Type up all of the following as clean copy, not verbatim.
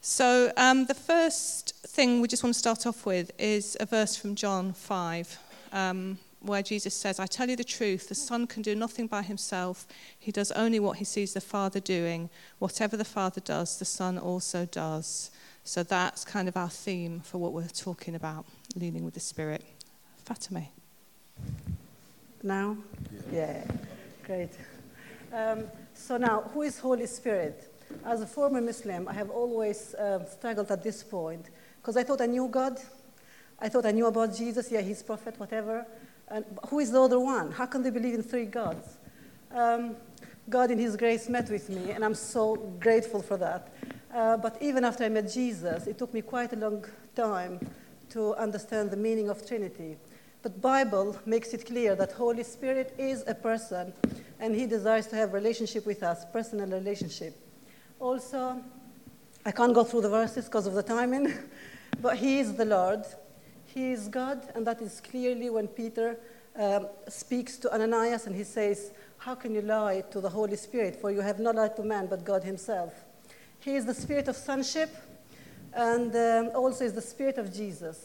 So the first thing we just want to start off with is a verse from John 5, where Jesus says, "I tell you the truth, the Son can do nothing by himself. He does only what he sees the Father doing. Whatever the Father does, the Son also does." So that's kind of our theme for what we're talking about, leaning with the Spirit. Fatime. Now? Yeah. Great. So now, who is Holy Spirit? As a former Muslim, I have always struggled at this point because I thought I knew God. I thought I knew about Jesus. Yeah, he's prophet, whatever. And who is the other one? How can they believe in three gods? God in his grace met with me, and I'm so grateful for that. But even after I met Jesus, it took me quite a long time to understand the meaning of Trinity. But Bible makes it clear that Holy Spirit is a person, and he desires to have a relationship with us, personal relationship. Also, I can't go through the verses because of the timing, but he is the Lord. He is God, and that is clearly when Peter speaks to Ananias, and he says, "How can you lie to the Holy Spirit? For you have not lied to man, but God himself." He is the spirit of sonship, and also is the spirit of Jesus.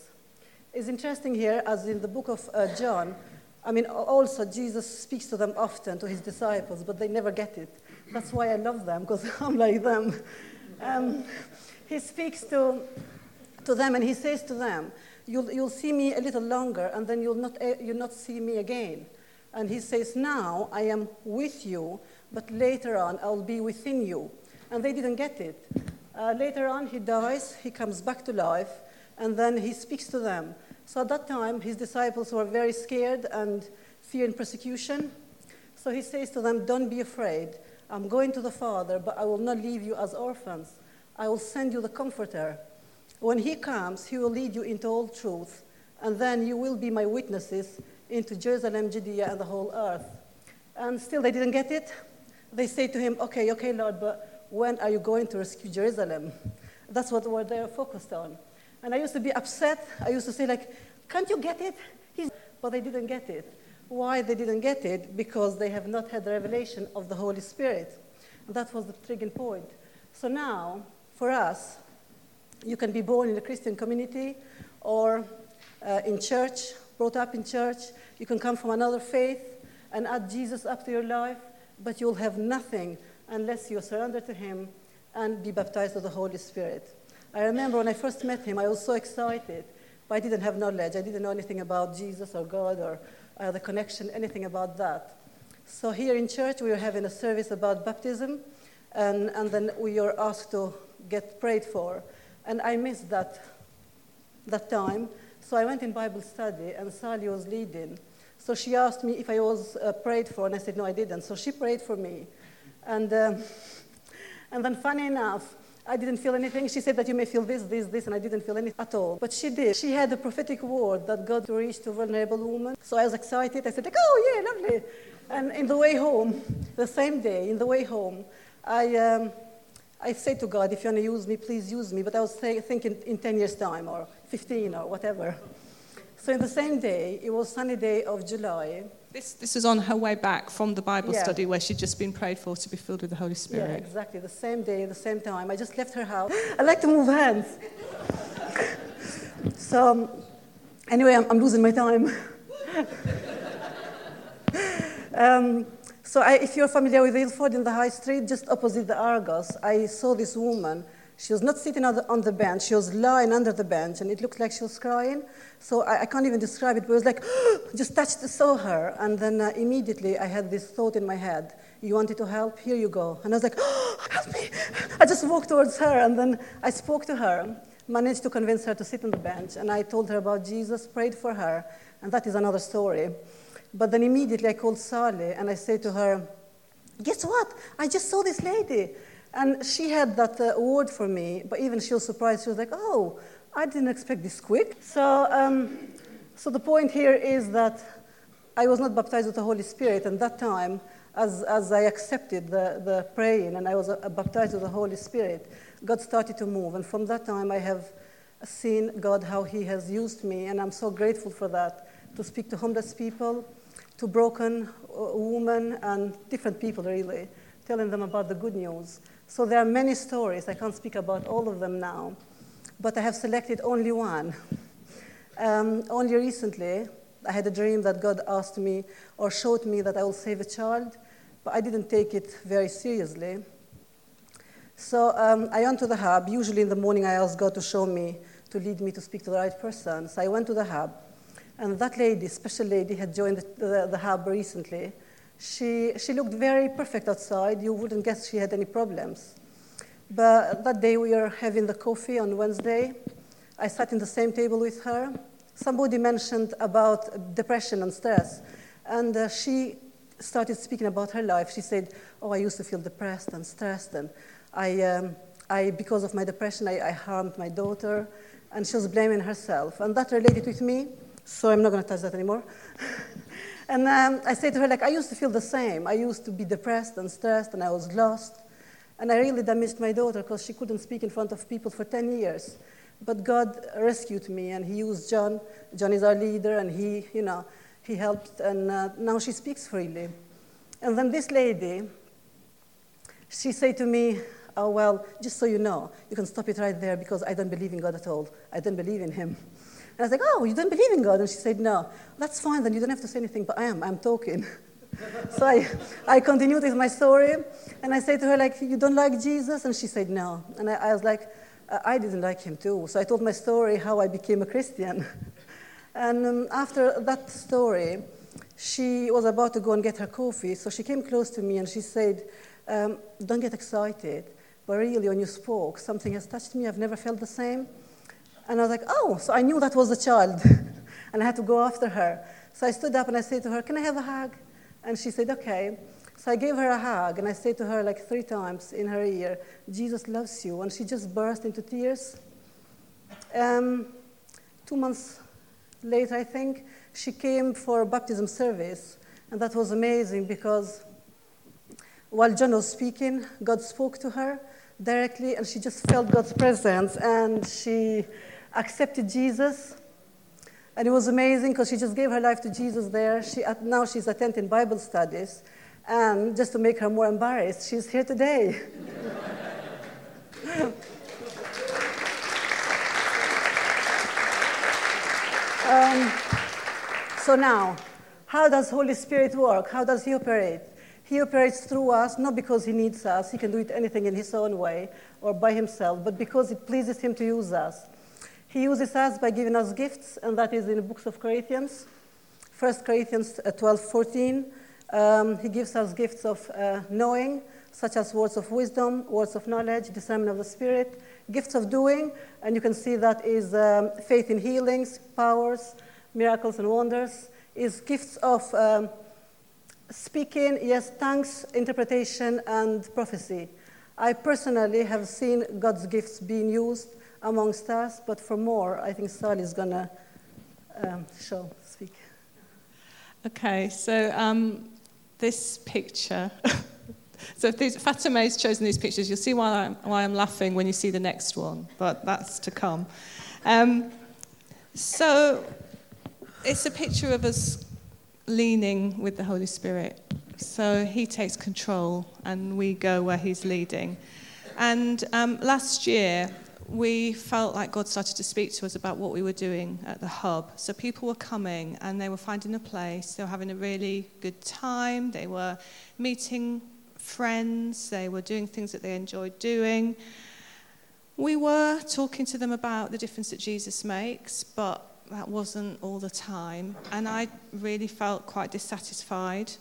It's interesting here, as in the book of John, also Jesus speaks to them often, to his disciples, but they never get it. That's why I love them, because I'm like them. He speaks to them, and he says to them, you'll see me a little longer, and then you'll not see me again. And he says, now I am with you, but later on I'll be within you. And they didn't get it. Later on he dies, he comes back to life, and then he speaks to them. So at that time, his disciples were very scared and fearing persecution. So he says to them, don't be afraid. I'm going to the Father, but I will not leave you as orphans. I will send you the Comforter. When he comes, he will lead you into all truth, and then you will be my witnesses into Jerusalem, Judea, and the whole earth. And still they didn't get it. They say to him, okay, Lord, but when are you going to rescue Jerusalem? That's what they were focused on. And I used to be upset. I used to say, can't you get it? But they didn't get it. Why they didn't get it? Because they have not had the revelation of the Holy Spirit. And that was the triggering point. So now, for us, you can be born in a Christian community or in church, brought up in church. You can come from another faith and add Jesus up to your life, but you'll have nothing unless you surrender to him and be baptized with the Holy Spirit. I remember when I first met him, I was so excited, but I didn't have knowledge. I didn't know anything about Jesus or God or the connection, anything about that. So here in church, we were having a service about baptism, and then we were asked to get prayed for. And I missed that time. So I went in Bible study, and Sally was leading. So she asked me if I was prayed for, and I said, no, I didn't. So she prayed for me. And then funny enough, I didn't feel anything. She said that you may feel this, and I didn't feel anything at all. But she did. She had a prophetic word that God reached to vulnerable women. So I was excited. I said, oh, yeah, lovely. And in the way home, the same day, in the way home, I said to God, if you want to use me, please use me. But I was thinking in 10 years' time or 15 or whatever. So in the same day, it was sunny day of July. This is on her way back from the Bible study where she'd just been prayed for to be filled with the Holy Spirit. Yeah, exactly. The same day, the same time. I just left her house. I like to move hands. So anyway, I'm losing my time. So if you're familiar with Ilford in the High Street, just opposite the Argos, I saw this woman. She was not sitting on the bench. She was lying under the bench, and it looked like she was crying. So I can't even describe it, but it was like, just saw her. And then immediately I had this thought in my head. You wanted to help? Here you go. And I was like, help me. I just walked towards her, and then I spoke to her, managed to convince her to sit on the bench. And I told her about Jesus, prayed for her, and that is another story. But then immediately I called Sally, and I said to her, guess what? I just saw this lady. And she had that word for me, but even she was surprised. She was like, oh, I didn't expect this quick. So the point here is that I was not baptized with the Holy Spirit. And that time, as I accepted the praying and I was baptized with the Holy Spirit, God started to move. And from that time, I have seen God, how he has used me. And I'm so grateful for that, to speak to homeless people, to broken women and different people, really, telling them about the good news. So there are many stories. I can't speak about all of them now, but I have selected only one. Only recently, I had a dream that God asked me or showed me that I will save a child, but I didn't take it very seriously. So I went to the hub. Usually in the morning, I ask God to show me, to lead me to speak to the right person. So I went to the hub, and that lady, special lady, had joined the hub recently. She looked very perfect outside. You wouldn't guess she had any problems. But that day we were having the coffee on Wednesday. I sat in the same table with her. Somebody mentioned about depression and stress, and she started speaking about her life. She said, "Oh, I used to feel depressed and stressed, and I because of my depression, I harmed my daughter," and she was blaming herself. And that related with me, so I'm not going to touch that anymore. And I said to her, "I used to feel the same. I used to be depressed and stressed, and I was lost. And I really damaged my daughter because she couldn't speak in front of people for 10 years. But God rescued me, and he used John. John is our leader, and he helped, and now she speaks freely." And then this lady, she said to me, "Oh, well, just so you know, you can stop it right there because I don't believe in God at all. I don't believe in him." And I was like, "Oh, you don't believe in God?" And she said, "No." "That's fine, then you don't have to say anything, but I'm talking." So I continued with my story, and I said to her, "You don't like Jesus?" And she said, "No." And I was like, I didn't like him too. So I told my story, how I became a Christian. And after that story, she was about to go and get her coffee, so she came close to me and she said, "Don't get excited, but really when you spoke, something has touched me. I've never felt the same." And I was like, "Oh," so I knew that was the child. And I had to go after her. So I stood up and I said to her, "Can I have a hug?" And she said, "Okay." So I gave her a hug, and I said to her 3 times in her ear, "Jesus loves you," and she just burst into tears. 2 months later, I think, she came for a baptism service, and that was amazing because while John was speaking, God spoke to her directly, and she just felt God's presence, and she accepted Jesus. And it was amazing because she just gave her life to Jesus there. Now she's attending Bible studies. And just to make her more embarrassed, she's here today. So now, how does Holy Spirit work? How does he operate? He operates through us, not because he needs us. He can do it anything in his own way or by himself, but because it pleases him to use us. He uses us by giving us gifts, and that is in the books of Corinthians, 1 Corinthians 12:14. He gives us gifts of knowing, such as words of wisdom, words of knowledge, discernment of the Spirit, gifts of doing, and you can see that is faith in healings, powers, miracles and wonders, is gifts of speaking, yes, tongues, interpretation, and prophecy. I personally have seen God's gifts being used amongst us, but for more, I think Sally is going to speak. Okay, so this picture, so Fatima's chosen these pictures. You'll see why I'm laughing when you see the next one, but that's to come. So it's a picture of us leaning with the Holy Spirit. So he takes control and we go where he's leading. And last year, we felt like God started to speak to us about what we were doing at the hub. So people were coming and they were finding a place. They were having a really good time. They were meeting friends. They were doing things that they enjoyed doing. We were talking to them about the difference that Jesus makes, but that wasn't all the time. And I really felt quite dissatisfied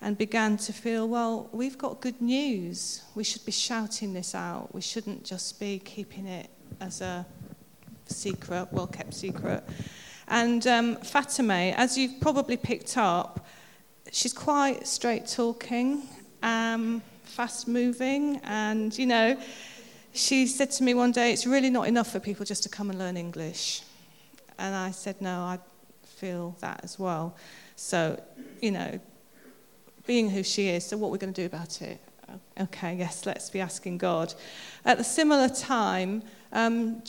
and began to feel, well, we've got good news. We should be shouting this out. We shouldn't just be keeping it as a secret, well-kept secret. And Fatima, as you've probably picked up, she's quite straight-talking, fast-moving, and, she said to me one day, it's really not enough for people just to come and learn English. And I said, no, I feel that as well. So, being who she is, so what are we going to do about it? Okay, yes, let's be asking God. At a similar time,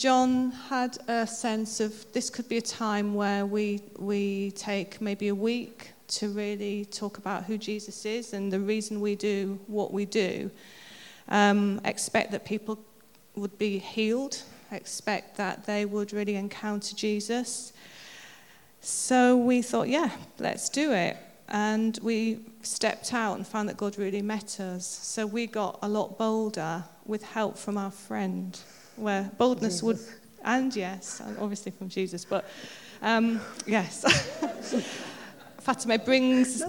John had a sense of this could be a time where we take maybe a week to really talk about who Jesus is and the reason we do what we do. Expect that people would be healed. Expect that they would really encounter Jesus. So we thought, yeah, let's do it. And we stepped out and found that God really met us. So we got a lot bolder with help from our friend, where boldness Jesus. Would... And yes, and obviously from Jesus, but yes. Fatima brings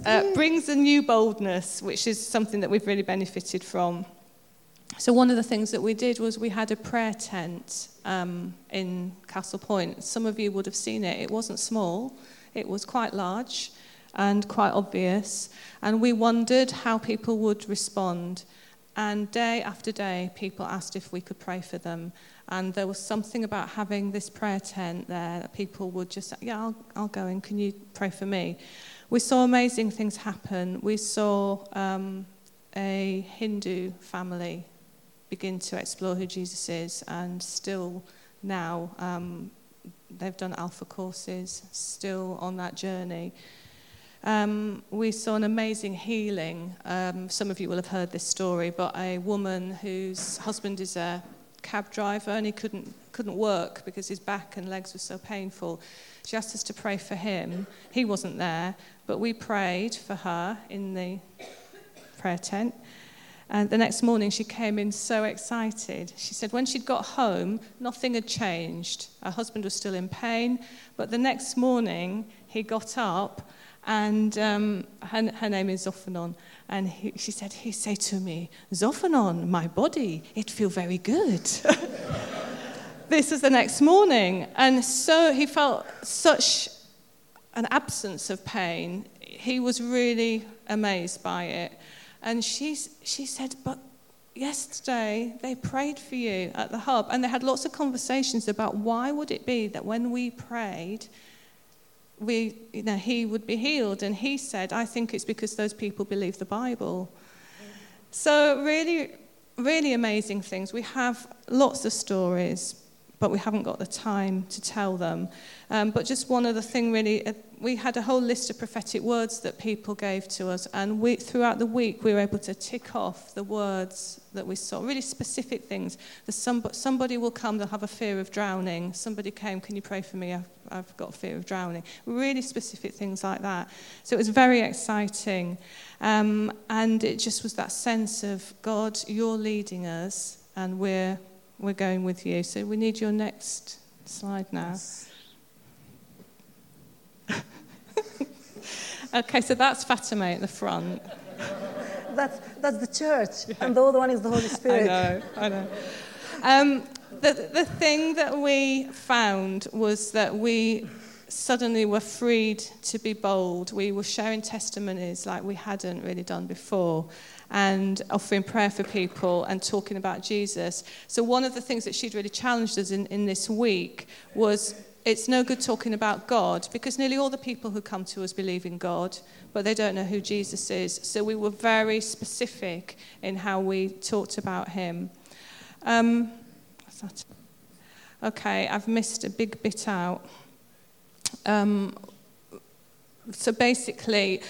a new boldness, which is something that we've really benefited from. So one of the things that we did was we had a prayer tent in Castle Point. Some of you would have seen it. It wasn't small. It was quite large and quite obvious. And we wondered how people would respond. And day after day, people asked if we could pray for them. And there was something about having this prayer tent there that people would just say, yeah, I'll go in. Can you pray for me? We saw amazing things happen. We saw a Hindu family begin to explore who Jesus is, and still now they've done alpha courses, still on that journey. We saw an amazing healing. Some of you will have heard this story, but a woman whose husband is a cab driver, and he couldn't work because his back and legs were so painful. She asked us to pray for him. He wasn't there, but we prayed for her in the prayer tent. And the next morning she came in so excited. She said when she'd got home, nothing had changed. Her husband was still in pain, but the next morning he got up, and her name is Zophanon, and she said, he said to me, "Zophanon, my body, it feel very good." This is the next morning. And so he felt such an absence of pain. He was really amazed by it. And she said, but yesterday they prayed for you at the hub, and they had lots of conversations about why would it be that when we prayed, he would be healed. And he said, I think it's because those people believe the Bible. So really, really amazing things. We have lots of stories, but we haven't got the time to tell them. But just one other thing, really, we had a whole list of prophetic words that people gave to us, and throughout the week we were able to tick off the words that we saw, really specific things. Somebody will come, they'll have a fear of drowning. Somebody came, can you pray for me? I've got a fear of drowning. Really specific things like that. So it was very exciting. And it just was that sense of, God, you're leading us, and we're going with you. So we need your next slide now. Yes. Okay, so that's Fatima at the front. That's the church, yeah. And the other one is the Holy Spirit. I know. The thing that we found was that we suddenly were freed to be bold. We were sharing testimonies like we hadn't really done before, and offering prayer for people and talking about Jesus. So one of the things that she'd really challenged us in this week was, it's no good talking about God, because nearly all the people who come to us believe in God, but they don't know who Jesus is. So we were very specific in how we talked about him. Okay, I've missed a big bit out. So basically,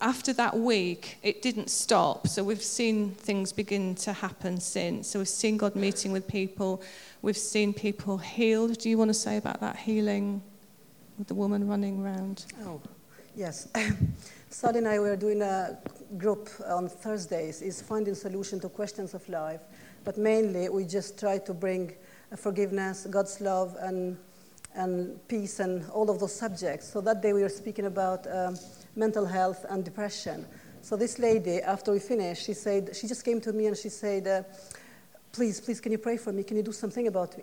after that week, it didn't stop. So we've seen things begin to happen since. So we've seen God meeting with people. We've seen people healed. Do you want to say about that healing with the woman running around? Oh, yes. Sally and I were doing a group on Thursdays. It's finding solution to questions of life. But mainly, we just try to bring forgiveness, God's love, and peace, and all of those subjects. So that day we were speaking about mental health and depression. So this lady, after we finished, she just came to me and she said, please, can you pray for me? Can you do something about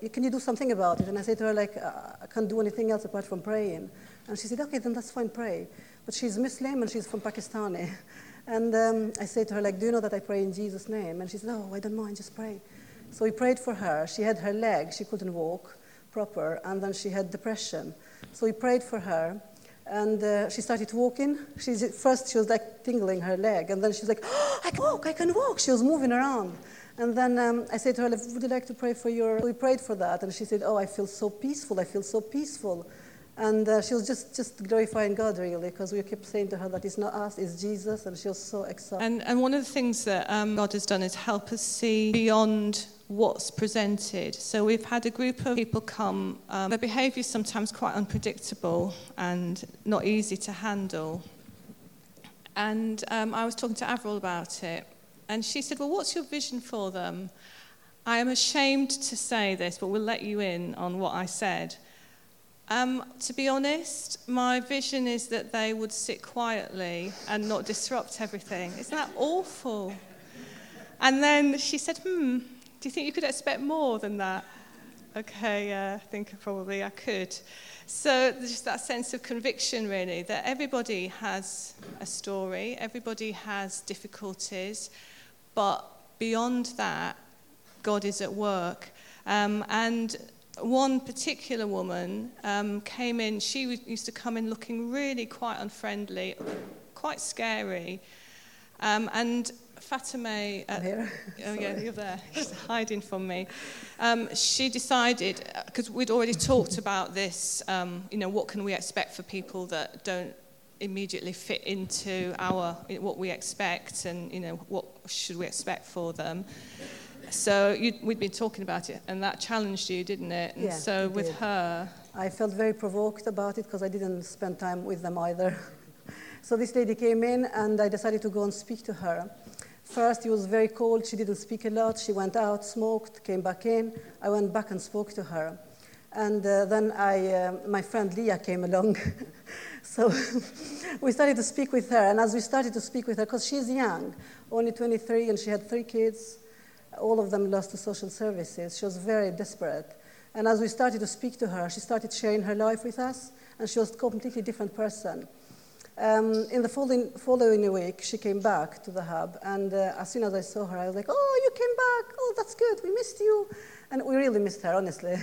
it? And I said to her, I can't do anything else apart from praying. And she said, okay, then that's fine, pray. But she's Muslim and she's from Pakistani. And I said to her, do you know that I pray in Jesus' name? And she said, oh, I don't mind, just pray. So we prayed for her. She had her leg, she couldn't walk proper, and then she had depression. So we prayed for her, and she started walking. First she was tingling her leg, and then she was I can walk. She was moving around. And then I said to her, would you like to pray for your... We prayed for that, and she said, oh, I feel so peaceful. And she was just glorifying God, really, because we kept saying to her that it's not us, it's Jesus, and she was so excited. And one of the things that God has done is help us see beyond what's presented. So we've had a group of people come. Their behaviour is sometimes quite unpredictable and not easy to handle. And I was talking to Avril about it, and she said, well, what's your vision for them? I am ashamed to say this, but we'll let you in on what I said. To be honest, my vision is that they would sit quietly and not disrupt everything. Isn't that awful? And then she said, do you think you could expect more than that? Okay, yeah, I think probably I could. So just that sense of conviction, really, that everybody has a story, everybody has difficulties, but beyond that, God is at work. And one particular woman came in. She used to come in looking really quite unfriendly, quite scary. And Fatime... yeah, you're there. She's hiding from me. She decided, because we'd already talked about this, what can we expect for people that don't immediately fit into what we expect, and, what should we expect for them? So we'd been talking about it, and that challenged you, didn't it? And yeah, so with her... I felt very provoked about it because I didn't spend time with them either. So this lady came in, and I decided to go and speak to her. First, it was very cold. She didn't speak a lot. She went out, smoked, came back in. I went back and spoke to her. And then my friend Leah came along. So we started to speak with her. And as we started to speak with her, because she's young, only 23, and she had 3 kids, all of them lost to social services. She was very desperate. And as we started to speak to her, she started sharing her life with us, and she was a completely different person. In the following week, she came back to the hub, and as soon as I saw her, I was like, oh, you came back. Oh, that's good. We missed you. And we really missed her, honestly.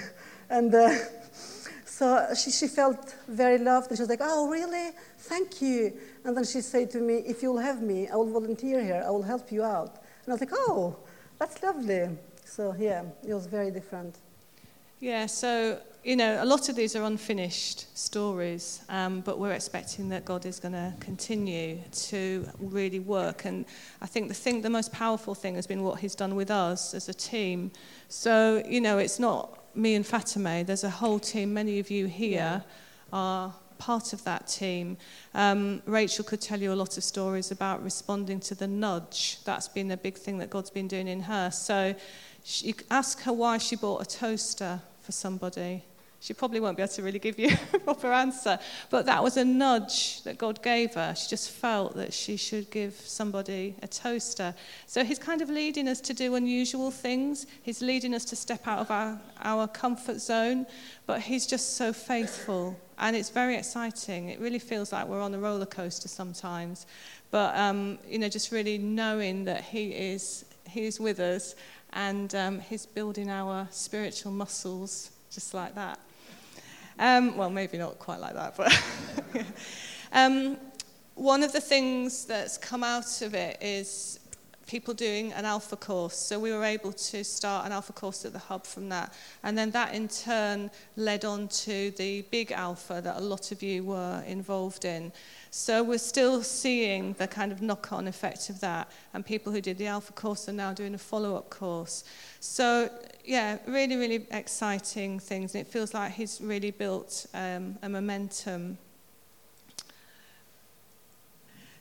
And so she felt very loved, and she was like, oh, really? Thank you. And then she said to me, if you'll have me, I will volunteer here. I will help you out. And I was like, oh, that's lovely. So, yeah, it was very different. Yeah, so, a lot of these are unfinished stories, but we're expecting that God is going to continue to really work. And I think the most powerful thing has been what he's done with us as a team. So, it's not me and Fatime. There's a whole team. Many of you here are part of that team. Rachel could tell you a lot of stories about responding to the nudge. That's been a big thing that God's been doing in her. So you ask her why she bought a toaster for somebody. She probably won't be able to really give you a proper answer, but that was a nudge that God gave her. She just felt that she should give somebody a toaster. So he's kind of leading us to do unusual things. He's leading us to step out of our comfort zone, but he's just so faithful. And it's very exciting. It really feels like we're on a roller coaster sometimes. But, just really knowing that he is with us, and he's building our spiritual muscles just like that. Well, maybe not quite like that, but... yeah. One of the things that's come out of it is people doing an alpha course. So we were able to start an alpha course at the hub from that. And then that, in turn, led on to the big alpha that a lot of you were involved in. So we're still seeing the kind of knock-on effect of that. And people who did the alpha course are now doing a follow-up course. So, yeah, really, really exciting things. And it feels like he's really built a momentum.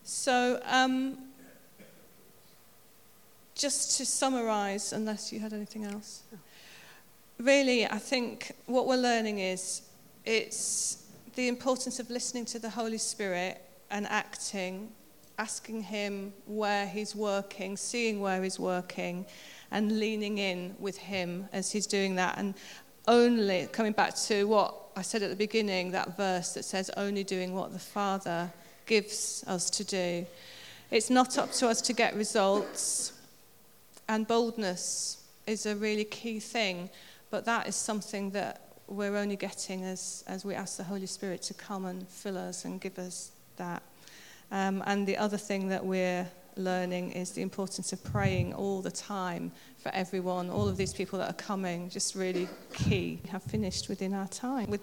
So... just to summarise, unless you had anything else. Really, I think what we're learning is it's the importance of listening to the Holy Spirit and acting, asking him where he's working, seeing where he's working, and leaning in with him as he's doing that. And only, coming back to what I said at the beginning, that verse that says, only doing what the Father gives us to do. It's not up to us to get results. And boldness is a really key thing, but that is something that we're only getting as we ask the Holy Spirit to come and fill us and give us that. And the other thing that we're learning is the importance of praying all the time for everyone, all of these people that are coming, just really key. We have finished within our time.